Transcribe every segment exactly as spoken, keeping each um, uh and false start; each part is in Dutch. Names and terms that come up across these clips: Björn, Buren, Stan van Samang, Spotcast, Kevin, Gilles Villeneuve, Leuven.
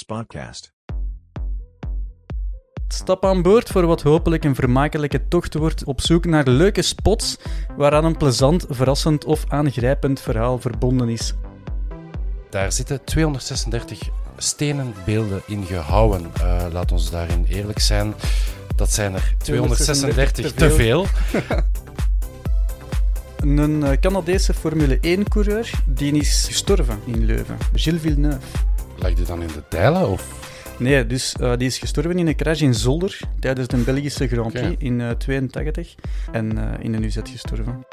Spotcast. Stap aan boord voor wat hopelijk een vermakelijke tocht wordt op zoek naar leuke spots waaraan een plezant, verrassend of aangrijpend verhaal verbonden is. Daar zitten tweehonderdzesendertig stenen beelden in gehouwen. Uh, laat ons daarin eerlijk zijn. Dat zijn er tweehonderdzesendertig te veel. Te veel. Een Canadese Formule één coureur die is gestorven in Leuven. Gilles Villeneuve. Lag die dan in de Dijlen of... Nee, dus uh, die is gestorven in een crash in Zolder tijdens de Belgische Grand Prix okay. in negentien tweeëntachtig uh, en uh, in een U Z gestorven.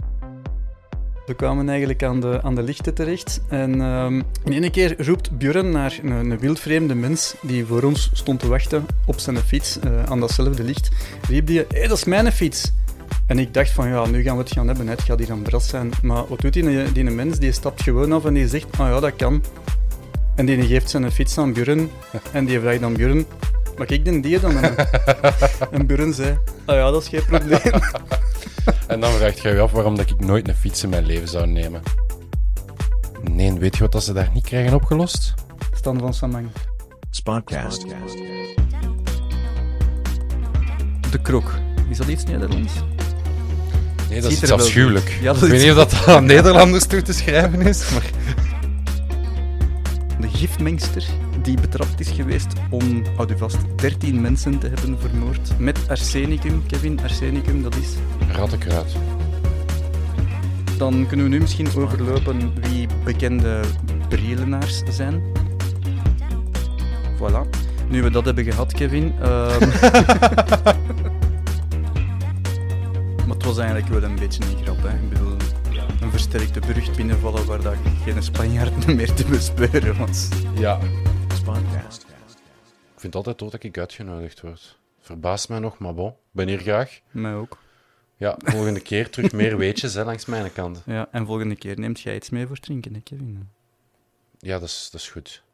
We kwamen eigenlijk aan de, aan de lichten terecht en um, in ene keer roept Björn naar een, een wildvreemde mens die voor ons stond te wachten op zijn fiets uh, aan datzelfde licht. Riep die, hé, hey, dat is mijn fiets! En ik dacht van, ja, nu gaan we het gaan hebben, het gaat hier aan bras zijn. Maar wat doet die, die mens? Die stapt gewoon af en die zegt, ah oh, ja, dat kan. En die geeft zijn fiets aan Buren. En die vraagt aan Buren, mag ik den die dan? En Buren zei, ah ja, dat is geen probleem. En dan vraagt jij je af waarom dat ik nooit een fiets in mijn leven zou nemen. Nee, weet je wat dat ze daar niet krijgen opgelost? Stan van Samang. Spotcast. De krok. Is dat iets Nederlands? Nee, dat is iets afschuwelijk. Ja, dat ik weet niet of dat aan Nederlanders toe te schrijven is, maar... De gifmengster die betrapt is geweest om, houd u vast, dertien mensen te hebben vermoord. Met arsenicum, Kevin, arsenicum, dat is... rattenkruid. Dan kunnen we nu misschien overlopen wie bekende brilenaars zijn. Voilà. Nu we dat hebben gehad, Kevin... Uh... maar het was eigenlijk wel een beetje een grap, hè. Ik bedoel... een versterkte brug binnenvallen waar dat geen Spanjaard meer te bespeuren was. Ja. Spotcast. Ik vind altijd dood dat ik uitgenodigd word. Verbaast mij nog, maar bon. Ben hier graag. Mij ook. Ja, volgende keer terug meer weetjes hè, langs mijn kant. Ja, en volgende keer neemt jij iets mee voor drinken, hè, Kevin? Ja, dat is, dat is goed.